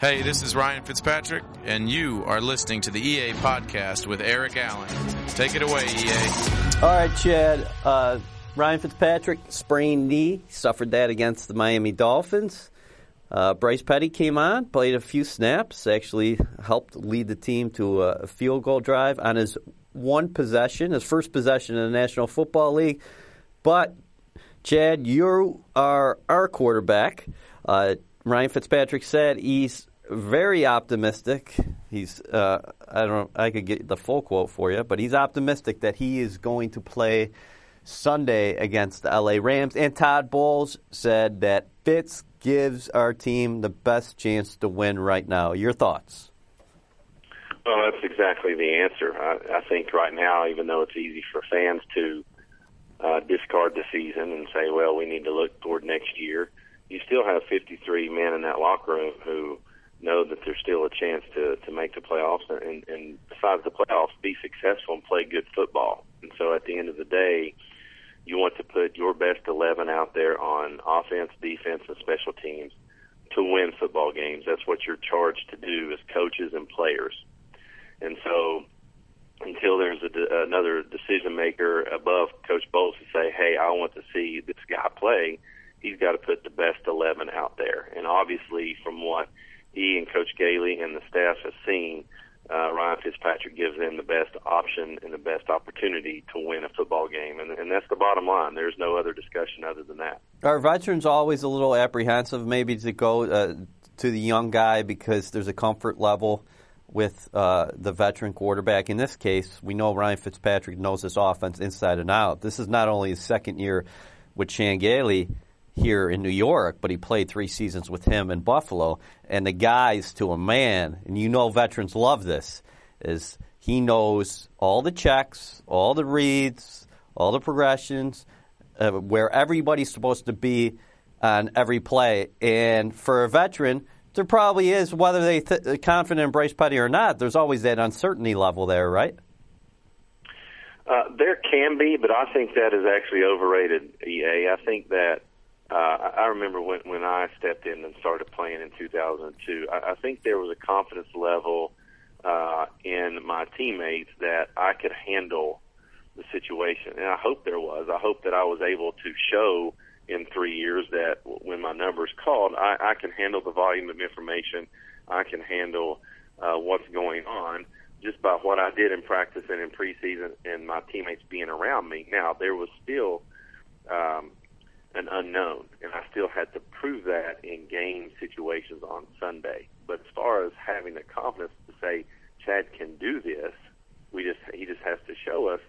Hey, this is Ryan Fitzpatrick, and you are listening to the EA Podcast with Eric Allen. Take it away, EA. All right, Chad. Ryan Fitzpatrick, sprained knee, suffered that against the Miami Dolphins. Bryce Petty came on, played a few snaps, actually helped lead the team to a field goal drive on his one possession, his first possession in the National Football League. But, Chad, you are our quarterback. Ryan Fitzpatrick said he's very optimistic. He's I could get the full quote for you, but he's optimistic that he is going to play Sunday against the LA Rams. And Todd Bowles said that Fitz gives our team the best chance to win right now. Your thoughts? Well, that's exactly the answer. I think right now, even though it's easy for fans to discard the season and say, well, we need to look toward next year, you still have 53 men in that locker room who know that there's still a chance to make the playoffs and besides the playoffs, be successful and play good football. And so at the end of the day, you want to put your best 11 out there on offense, defense, and special teams to win football games. That's what you're charged to do as coaches and players. And so until there's another decision maker above Coach Bowles to say, hey, I want to see this guy play, he's got to put the best 11 out there. And obviously from what he and Coach Gailey and the staff have seen, Ryan Fitzpatrick gives them the best option and the best opportunity to win a football game. And that's the bottom line. There's no other discussion other than that. Are veterans always a little apprehensive maybe to go to the young guy because there's a comfort level with the veteran quarterback? In this case, we know Ryan Fitzpatrick knows this offense inside and out. This is not only his second year with Chan Gailey here in New York, but he played 3 seasons with him in Buffalo, and the guys to a man, and you know veterans love this, is he knows all the checks, all the reads, all the progressions, where everybody's supposed to be on every play. And for a veteran, there probably is, whether they're confident in Bryce Petty or not, there's always that uncertainty level there, right? There can be, but I think that is actually overrated, EA. I think that I remember when I stepped in and started playing in 2002, I think there was a confidence level in my teammates that I could handle the situation, and I hope there was. I hope that I was able to show in 3 years that when my number's called, I can handle the volume of information. I can handle what's going on just by what I did in practice and in preseason and my teammates being around me. Now, there was still an unknown, and I still had to prove that in game situations on Sunday. But as far as having the confidence to say Chad can do this, he just has to show us,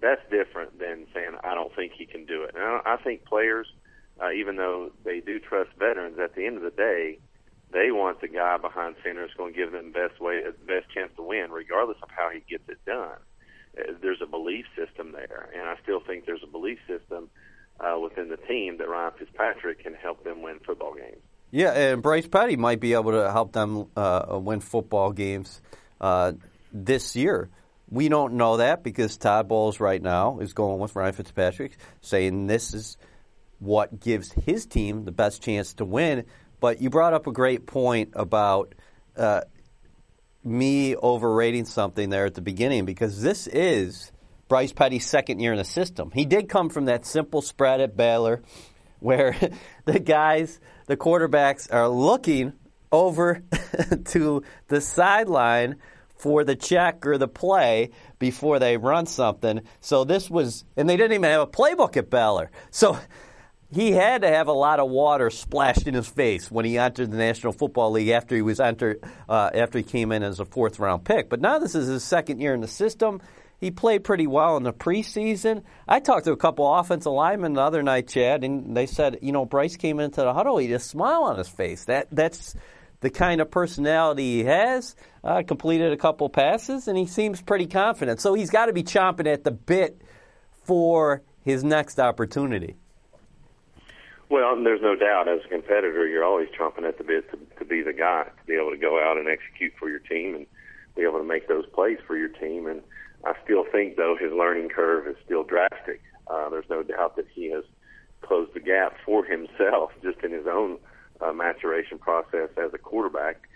that's different than saying I don't think he can do it. And I think players, even though they do trust veterans, at the end of the day, they want the guy behind center that's going to give them best chance to win, regardless of how he gets it done. There's a belief system there, and I still think there's a belief system within the team that Ryan Fitzpatrick can help them win football games. Yeah, and Bryce Petty might be able to help them win football games this year. We don't know that because Todd Bowles right now is going with Ryan Fitzpatrick, saying this is what gives his team the best chance to win. But you brought up a great point about me overrating something there at the beginning, because this is Bryce Petty's second year in the system. He did come from that simple spread at Baylor where the quarterbacks are looking over to the sideline for the check or the play before they run something. So this was, and they didn't even have a playbook at Baylor. So he had to have a lot of water splashed in his face when he entered the National Football League after he was after he came in as a 4th-round pick. But now this is his second year in the system. He played pretty well in the preseason. I talked to a couple offensive linemen the other night, Chad, and they said, you know, Bryce came into the huddle, he had a smile on his face. That's the kind of personality he has. Completed a couple passes, and he seems pretty confident. So he's got to be chomping at the bit for his next opportunity. Well, there's no doubt as a competitor, you're always chomping at the bit to be the guy, to be able to go out and execute for your team and be able to make those plays for your team. And I still think, though, his learning curve is still drastic. There's no doubt that he has closed the gap for himself just in his own maturation process as a quarterback,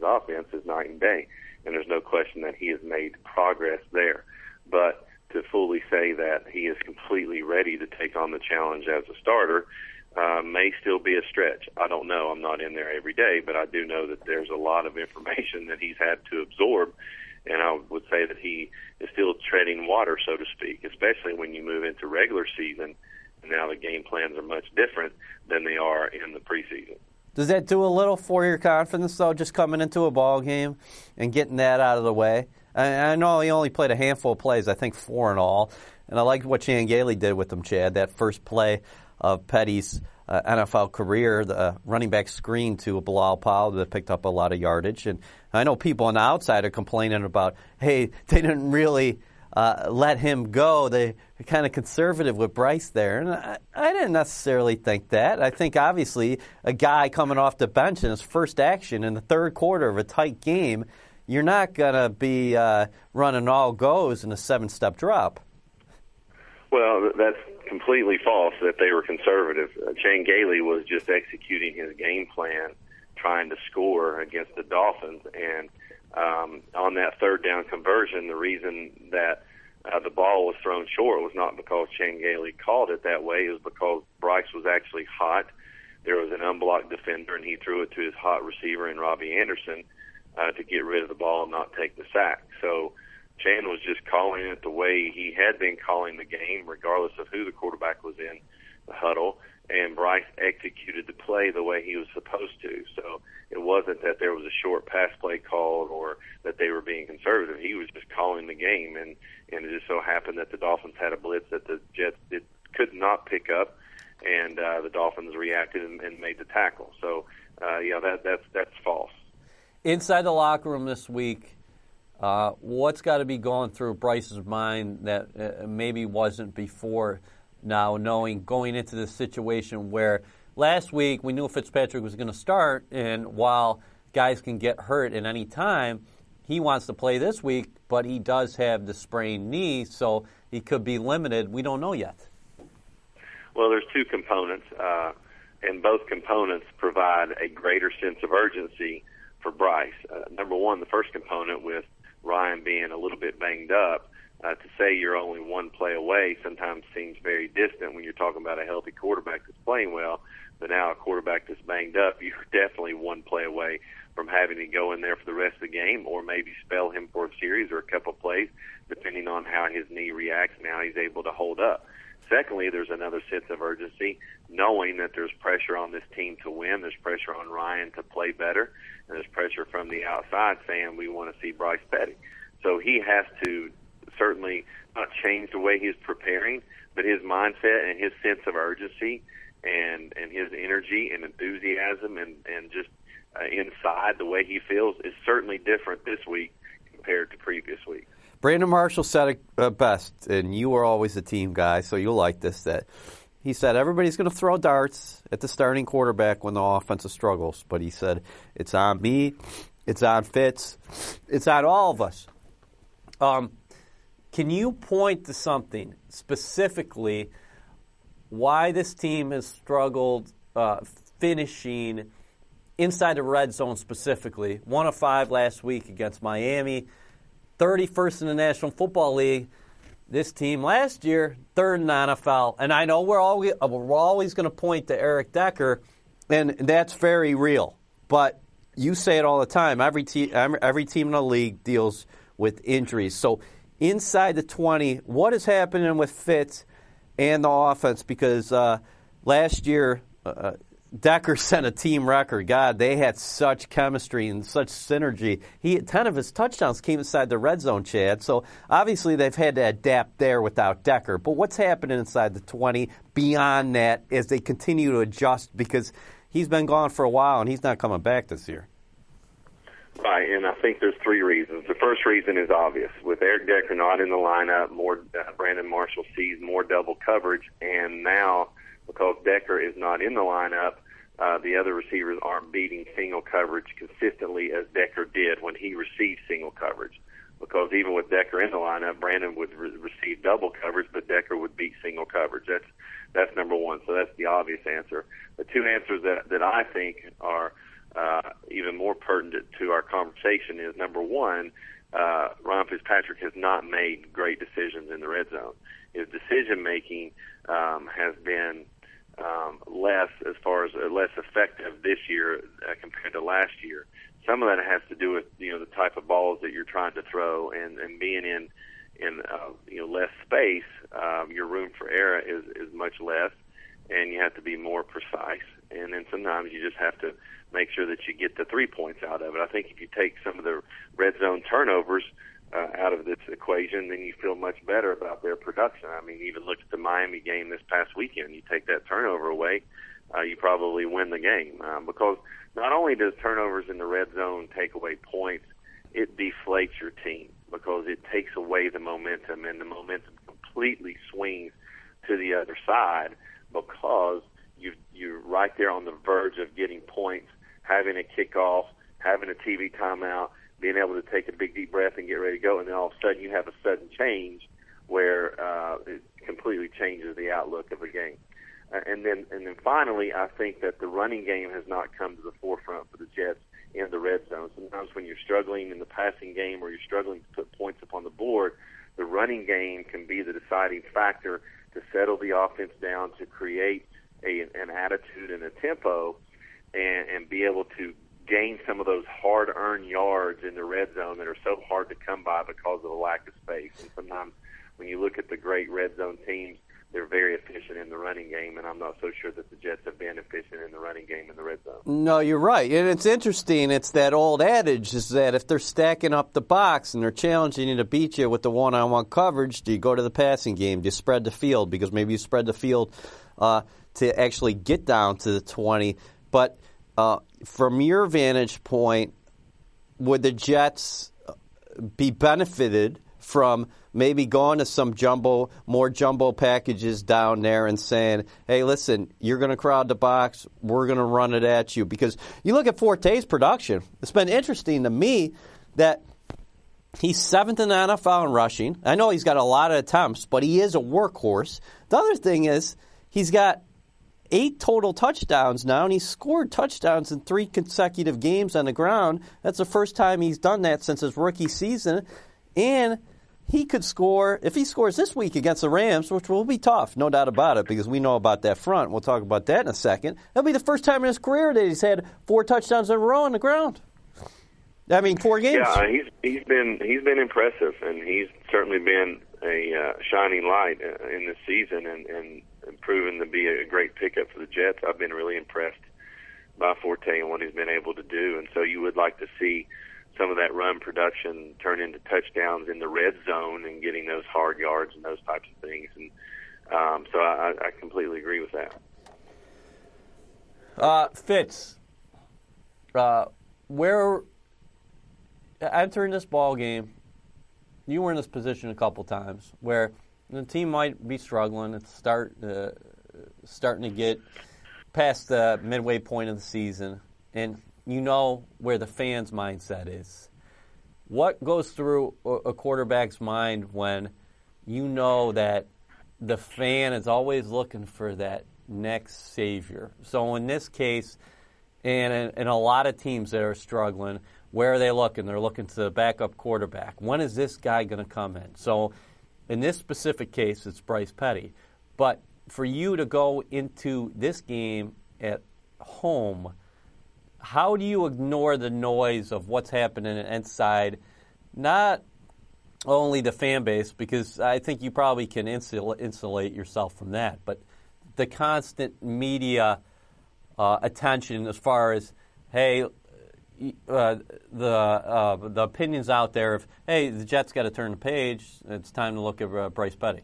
Miami's offense is night and day, and there's no question that he has made progress there. But to fully say that he is completely ready to take on the challenge as a starter may still be a stretch. I don't know. I'm not in there every day, but I do know that there's a lot of information that he's had to absorb, and I would say that he is still treading water, so to speak, especially when you move into regular season. Now the game plans are much different than they are in the preseason. Does that do a little for your confidence, though, just coming into a ball game and getting that out of the way? I know he only played a handful of plays, I think 4 in all, and I like what Chan Gailey did with him, Chad, that first play of Petty's NFL career, the running back screen to Bilal Powell that picked up a lot of yardage. And I know people on the outside are complaining about, hey, they didn't really let him go. They're kind of conservative with Bryce there. And I didn't necessarily think that. I think, obviously, a guy coming off the bench in his first action in the third quarter of a tight game, you're not going to be running all goes in a 7-step drop. Well, that's completely false that they were conservative. Chan Gailey was just executing his game plan, trying to score against the Dolphins. And on that third down conversion, the reason that the ball was thrown short was not because Chan Gailey called it that way. It was because Bryce was actually hot. There was an unblocked defender, and he threw it to his hot receiver in Robbie Anderson to get rid of the ball and not take the sack. So Chan was just calling it the way he had been calling the game, regardless of who the quarterback was in the huddle. And Bryce executed the play the way he was supposed to. So it wasn't that there was a short pass play called or that they were being conservative. He was just calling the game, and it just so happened that the Dolphins had a blitz that the Jets could not pick up, and the Dolphins reacted and made the tackle. So, that's false. Inside the locker room this week, what's got to be going through Bryce's mind that maybe wasn't before? Now, knowing going into this situation where last week we knew Fitzpatrick was going to start, and while guys can get hurt at any time, he wants to play this week, but he does have the sprained knee, so he could be limited. We don't know yet. Well, there's two components, and both components provide a greater sense of urgency for Bryce. Number one, the first component with Ryan being a little bit banged up, to say you're only one play away sometimes seems very distant when you're talking about a healthy quarterback that's playing well, but now a quarterback that's banged up, you're definitely one play away from having to go in there for the rest of the game or maybe spell him for a series or a couple plays, depending on how his knee reacts and how he's able to hold up. Secondly, there's another sense of urgency, knowing that there's pressure on this team to win, there's pressure on Ryan to play better, and there's pressure from the outside saying we want to see Bryce Petty. So he has to certainly not change the way he's preparing, but his mindset and his sense of urgency and his energy and enthusiasm and just inside the way he feels is certainly different this week compared to previous weeks. Brandon Marshall said it best, and you were always a team guy, so you'll like this, that he said everybody's going to throw darts at the starting quarterback when the offensive struggles, but he said it's on me, it's on Fitz, it's on all of us. Can you point to something specifically why this team has struggled finishing inside the red zone specifically? 1 of 5 last week against Miami, 31st in the National Football League. This team last year, 3rd in the NFL. And I know we're always going to point to Eric Decker, and that's very real. But you say it all the time. Every team in the league deals with injuries. So inside the 20, what is happening with Fitz and the offense? Because last year, Decker sent a team record. God, they had such chemistry and such synergy. 10 of his touchdowns came inside the red zone, Chad. So obviously they've had to adapt there without Decker. But what's happening inside the 20 beyond that as they continue to adjust? Because he's been gone for a while, and he's not coming back this year. Right, and I think there's 3 reasons. The first reason is obvious. With Eric Decker not in the lineup, Brandon Marshall sees more double coverage, and now because Decker is not in the lineup, the other receivers aren't beating single coverage consistently as Decker did when he received single coverage. Because even with Decker in the lineup, Brandon would receive double coverage, but Decker would beat single coverage. That's number 1, so that's the obvious answer. The 2 answers that I think are even more pertinent to our conversation is, number one, Ryan Fitzpatrick has not made great decisions in the red zone. His decision-making has been less, as far as less effective this year compared to last year. Some of that has to do with, you know, the type of balls that you're trying to throw, and being in you know, less space, your room for error is much less, and you have to be more precise. And then sometimes you just have to make sure that you get the 3 points out of it. I think if you take some of the red zone turnovers out of this equation, then you feel much better about their production. I mean, even look at the Miami game this past weekend. You take that turnover away, you probably win the game, because not only does turnovers in the red zone take away points, it deflates your team because it takes away the momentum, and the momentum completely swings to the other side because you're right there on the verge of getting points, having a kickoff, having a TV timeout, being able to take a big deep breath and get ready to go, and then all of a sudden you have a sudden change where it completely changes the outlook of the game. And then finally, I think that the running game has not come to the forefront for the Jets in the red zone. Sometimes when you're struggling in the passing game or you're struggling to put points upon the board, the running game can be the deciding factor to settle the offense down, to create an attitude and a tempo, and be able to gain some of those hard-earned yards in the red zone that are so hard to come by because of the lack of space. And sometimes when you look at the great red zone teams, they're very efficient in the running game, and I'm not so sure that the Jets have been efficient in the running game in the red zone. No, you're right. And it's interesting. It's that old adage is that if they're stacking up the box and they're challenging you to beat you with the one-on-one coverage, do you go to the passing game? Do you spread the field? Because maybe you spread the field to actually get down to the 20. But from your vantage point, would the Jets be benefited from maybe going to some more jumbo packages down there and saying, hey, listen, you're going to crowd the box, we're going to run it at you? Because you look at Forte's production, it's been interesting to me that he's 7th in the NFL in rushing. I know he's got a lot of attempts, but he is a workhorse. The other thing is he's got 8 total touchdowns now, and he's scored touchdowns in 3 consecutive games on the ground. That's the first time he's done that since his rookie season. And he could score, if he scores this week against the Rams, which will be tough, no doubt about it, because we know about that front. We'll talk about that in a second. That'll be the first time in his career that he's had 4 touchdowns in a row on the ground. I mean, 4 games. Yeah, he's been impressive, and he's certainly been a shining light in this season, and proven to be a great pickup for the Jets. I've been really impressed by Forte and what he's been able to do, and so you would like to see some of that run production turn into touchdowns in the red zone and getting those hard yards and those types of things. And so I completely agree with that. Fitz, where entering this ball game, you were in this position a couple times where the team might be struggling. It's starting to get past the midway point of the season, and you know where the fans' mindset is. What goes through a quarterback's mind when you know that the fan is always looking for that next savior? So in this case, and in a lot of teams that are struggling, where are they looking? They're looking to the backup quarterback. When is this guy going to come in? So in this specific case, it's Bryce Petty. But for you to go into this game at home, how do you ignore the noise of what's happening inside, not only the fan base, because I think you probably can insulate yourself from that, but the constant media attention as far as, hey, the opinions out there of, hey, the Jets got to turn the page, it's time to look at Bryce Petty?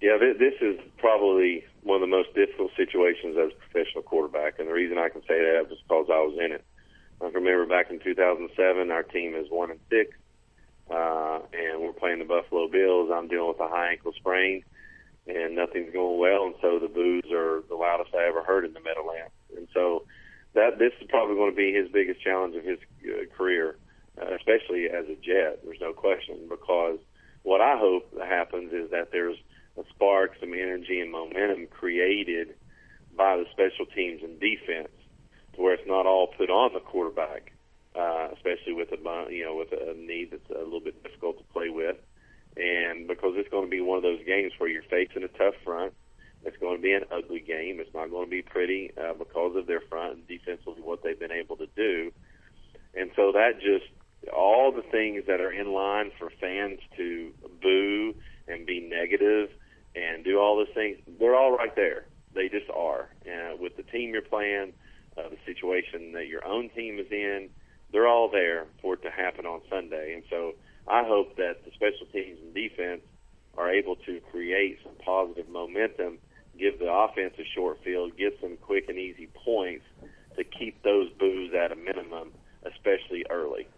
Yeah, this is probably one of the most difficult situations as a professional quarterback, and the reason I can say that is because I was in it. I remember back in 2007, our team is 1-6, and we're playing the Buffalo Bills. I'm dealing with a high ankle sprain, and nothing's going well, and so the boos are the loudest I ever heard in the Meadowlands. And so this is probably going to be his biggest challenge of his career, especially as a Jet, there's no question, because what I hope happens is that there's a spark, some energy, and momentum created by the special teams and defense to where it's not all put on the quarterback, especially with a with a knee that's a little bit difficult to play with. And because it's going to be one of those games where you're facing a tough front, it's going to be an ugly game. It's not going to be pretty because of their front and defensively what they've been able to do. And so that just all the things that are in line for fans to boo and be negative and do all those things, they're all right there. They just are. With the team you're playing, the situation that your own team is in, they're all there for it to happen on Sunday. And so I hope that the special teams and defense are able to create some positive momentum, give the offense a short field, get some quick and easy points to keep those boos at a minimum, especially early,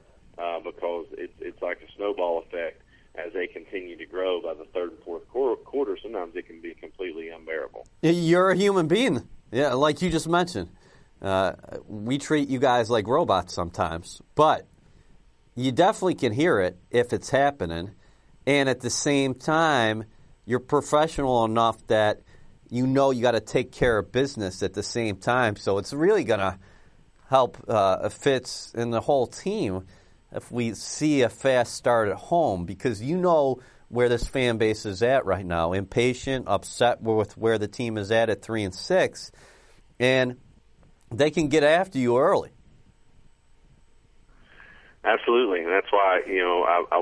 because it's like a snowball effect. As they continue to grow by the third and fourth quarter, sometimes it can be completely unbearable. You're a human being, yeah, like you just mentioned. We treat you guys like robots sometimes, but you definitely can hear it if it's happening. And at the same time, you're professional enough that you know you got to take care of business at the same time. So it's really going to help Fitz and the whole team if we see a fast start at home, because you know where this fan base is at right now, impatient, upset with where the team is at 3-6, and they can get after you early. Absolutely, and that's why I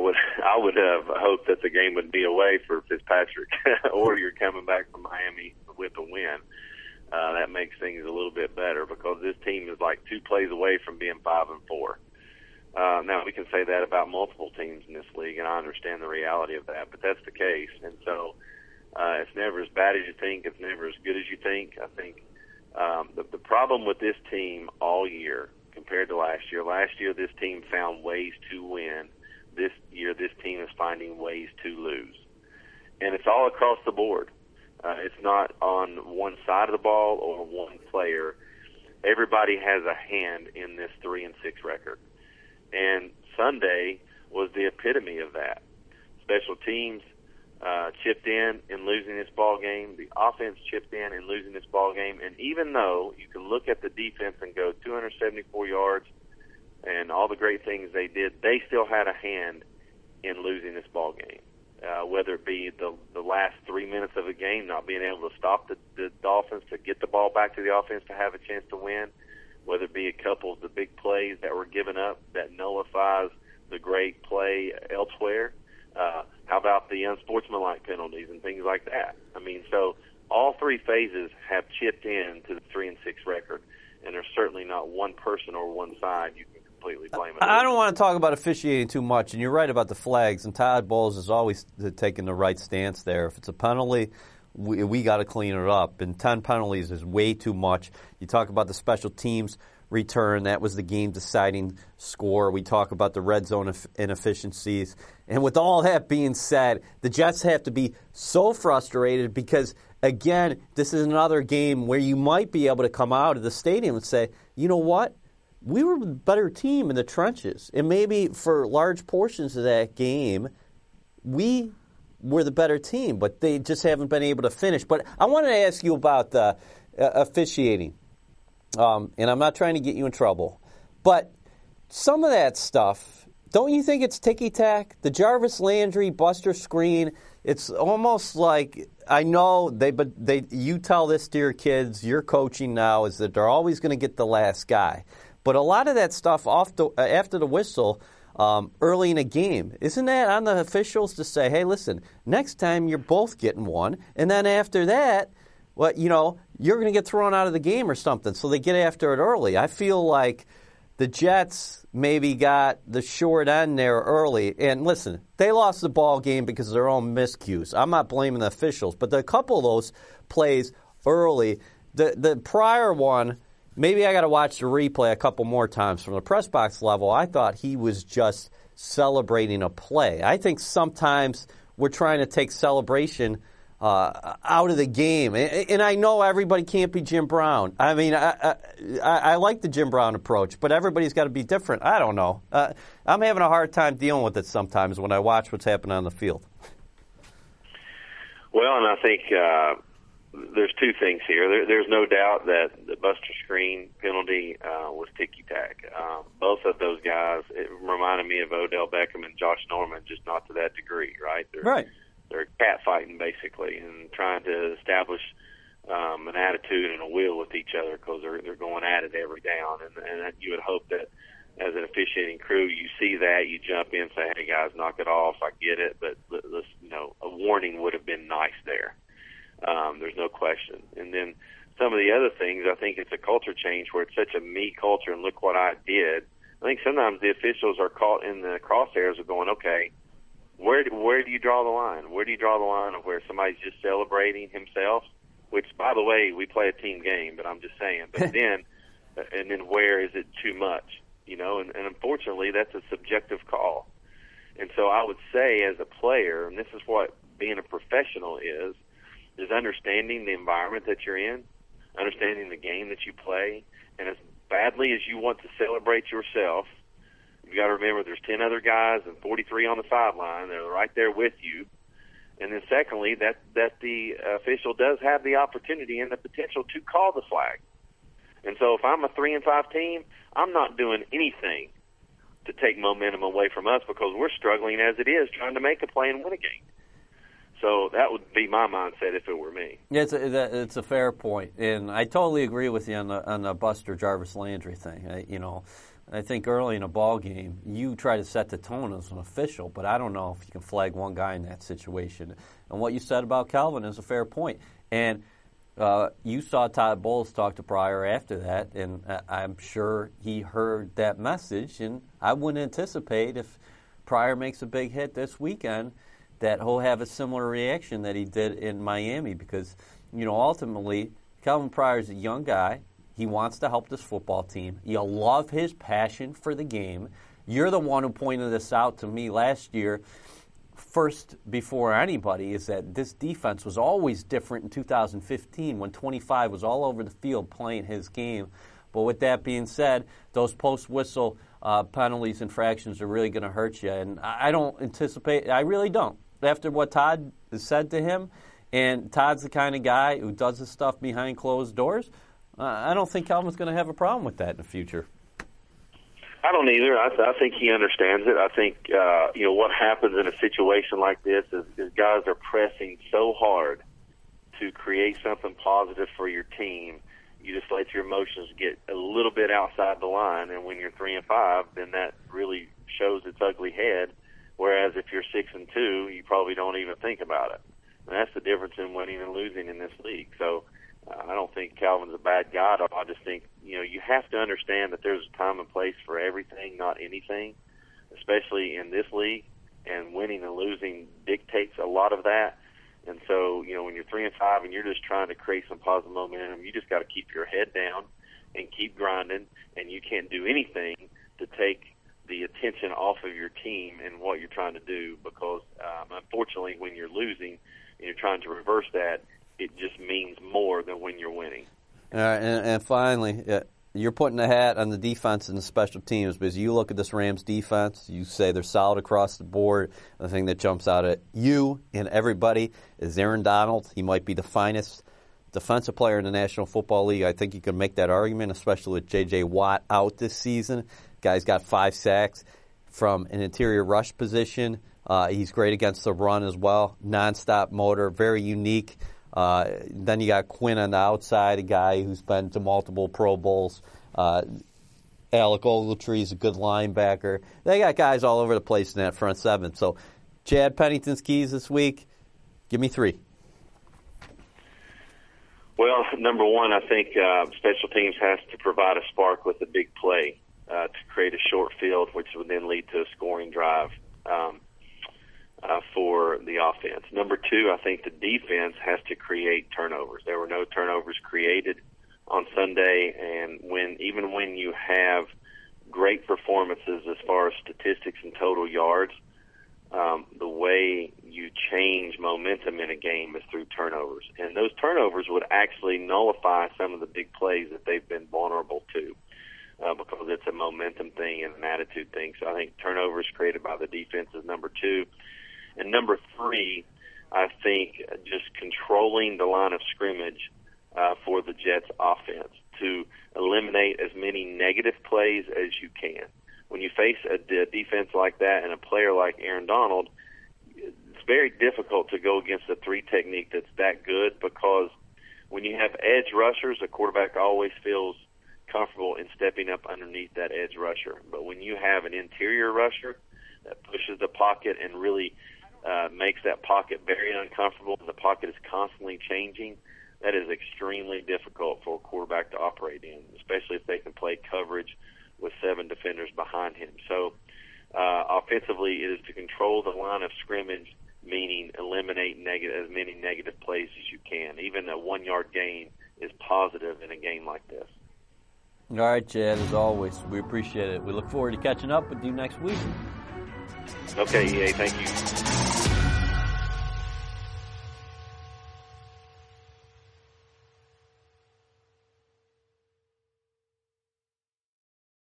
would have hoped that the game would be away for Fitzpatrick, or you're coming back from Miami with a win. That makes things a little bit better, because this team is like 2 plays away from being 5-4. Now, we can say that about multiple teams in this league, and I understand the reality of that, but that's the case. And so it's never as bad as you think. It's never as good as you think. I think the problem with this team all year compared to last year this team found ways to win. This year this team is finding ways to lose. And it's all across the board. It's not on one side of the ball or one player. Everybody has a hand in this 3-6 record. And Sunday was the epitome of that. Special teams chipped in losing this ball game. The offense chipped in losing this ball game. And even though you can look at the defense and go 274 yards and all the great things they did, they still had a hand in losing this ball game. Whether it be the last 3 minutes of a game, not being able to stop the Dolphins to get the ball back to the offense to have a chance to win, whether it be a couple of the big plays that were given up that nullifies the great play elsewhere. How about the unsportsmanlike penalties and things like that? I mean, so all 3 phases have chipped in to the 3-6 record, and there's certainly not one person or one side you can completely blame. I don't want to talk about officiating too much, and you're right about the flags, and Todd Bowles is always taking the right stance there. If it's a penalty, we got to clean it up, and 10 penalties is way too much. You talk about the special teams return. That was the game-deciding score. We talk about the red zone inefficiencies. And with all that being said, the Jets have to be so frustrated because, again, this is another game where you might be able to come out of the stadium and say, you know what, we were the better team in the trenches. And maybe for large portions of that game, we're the better team, but they just haven't been able to finish. But I wanted to ask you about the officiating, and I'm not trying to get you in trouble, but some of that stuff, don't you think it's ticky-tack? The Jarvis Landry buster screen, it's almost like, I know, you tell this to your kids, your coaching now, is that they're always going to get the last guy. But a lot of that stuff after the whistle, early in a game. Isn't that on the officials to say, hey, listen, next time you're both getting one, and then after that, you're going to get thrown out of the game or something, so they get after it early. I feel like the Jets maybe got the short end there early, and listen, they lost the ball game because of their own miscues. I'm not blaming the officials, but a couple of those plays early, the prior one, maybe I got to watch the replay a couple more times. From the press box level, I thought he was just celebrating a play. I think sometimes we're trying to take celebration out of the game. And I know everybody can't be Jim Brown. I mean, I like the Jim Brown approach, but everybody's got to be different. I don't know. I'm having a hard time dealing with it sometimes when I watch what's happening on the field. Well, and I think there's two things here. There's no doubt that the Buster Screen penalty was ticky-tack. Both of those guys, it reminded me of Odell Beckham and Josh Norman, just not to that degree, right? They're catfighting, basically, and trying to establish an attitude and a will with each other because they're going at it every down. And you would hope that as an officiating crew, you see that, you jump in and say, hey, guys, knock it off, I get it. But, a warning would have been nice there. There's no question. And then some of the other things, I think it's a culture change where it's such a me culture and look what I did. I think sometimes the officials are caught in the crosshairs of going, okay, where do you draw the line? Where do you draw the line of where somebody's just celebrating himself, which, by the way, we play a team game, but I'm just saying. But then where is it too much? You know, and unfortunately, that's a subjective call. And so I would say as a player, and this is what being a professional is understanding the environment that you're in, understanding the game that you play, and as badly as you want to celebrate yourself, you got to remember there's 10 other guys and 43 on the sideline. They're right there with you. And then secondly, that the official does have the opportunity and the potential to call the flag. And so if I'm a 3-5 team, I'm not doing anything to take momentum away from us because we're struggling as it is trying to make a play and win a game. So that would be my mindset if it were me. Yeah, it's a fair point, and I totally agree with you on the Buster Jarvis Landry thing. I think early in a ball game, you try to set the tone as an official, but I don't know if you can flag one guy in that situation. And what you said about Calvin is a fair point. And you saw Todd Bowles talk to Pryor after that, and I'm sure he heard that message. And I wouldn't anticipate if Pryor makes a big hit this weekend that he'll have a similar reaction that he did in Miami because, ultimately, Calvin Pryor's a young guy. He wants to help this football team. You love his passion for the game. You're the one who pointed this out to me last year, first before anybody, is that this defense was always different in 2015 when 25 was all over the field playing his game. But with that being said, those post-whistle penalties and infractions are really going to hurt you. And I really don't. After what Todd said to him, and Todd's the kind of guy who does his stuff behind closed doors, I don't think Calvin's going to have a problem with that in the future. I don't either. I think he understands it. I think, what happens in a situation like this is guys are pressing so hard to create something positive for your team. You just let your emotions get a little bit outside the line, and when you're 3-5, then that really shows its ugly head, whereas if you're 6-2, you probably don't even think about it. And that's the difference in winning and losing in this league. So I don't think Calvin's a bad guy. I just think, you have to understand that there's a time and place for everything, not anything, especially in this league. And winning and losing dictates a lot of that. And so, when you're 3-5 and you're just trying to create some positive momentum, you just got to keep your head down and keep grinding. And you can't do anything to take the attention off of your team and what you're trying to do because, unfortunately, when you're losing and you're trying to reverse that, it just means more than when you're winning. All right, and finally, you're putting a hat on the defense and the special teams because you look at this Rams defense, you say they're solid across the board. The thing that jumps out at you and everybody is Aaron Donald. He might be the finest defensive player in the National Football League. I think you can make that argument, especially with J.J. Watt out this season. Guy's got 5 sacks from an interior rush position. He's great against the run as well, nonstop motor, very unique. Then you got Quinn on the outside, a guy who's been to multiple Pro Bowls. Alec Ogletree is a good linebacker. They got guys all over the place in that front seven. So, Chad Pennington's keys this week. Give me 3. Well, number one, I think special teams has to provide a spark with a big play to create a short field, which would then lead to a scoring drive. For the offense. Number two, I think the defense has to create turnovers. There were no turnovers created on Sunday, and even when you have great performances as far as statistics and total yards, the way you change momentum in a game is through turnovers. And those turnovers would actually nullify some of the big plays that they've been vulnerable to because it's a momentum thing and an attitude thing. So I think turnovers created by the defense is number 2. And number 3, I think just controlling the line of scrimmage for the Jets offense to eliminate as many negative plays as you can. When you face a defense like that and a player like Aaron Donald, it's very difficult to go against a three technique that's that good, because when you have edge rushers, a quarterback always feels comfortable in stepping up underneath that edge rusher. But when you have an interior rusher that pushes the pocket and really makes that pocket very uncomfortable, and the pocket is constantly changing, that is extremely difficult for a quarterback to operate in, especially if they can play coverage with seven defenders behind him. So offensively, it is to control the line of scrimmage, meaning eliminate as many negative plays as you can. Even a one-yard gain is positive in a game like this. All right, Chad, as always, we appreciate it. We look forward to catching up with you next week. Okay, EA, thank you.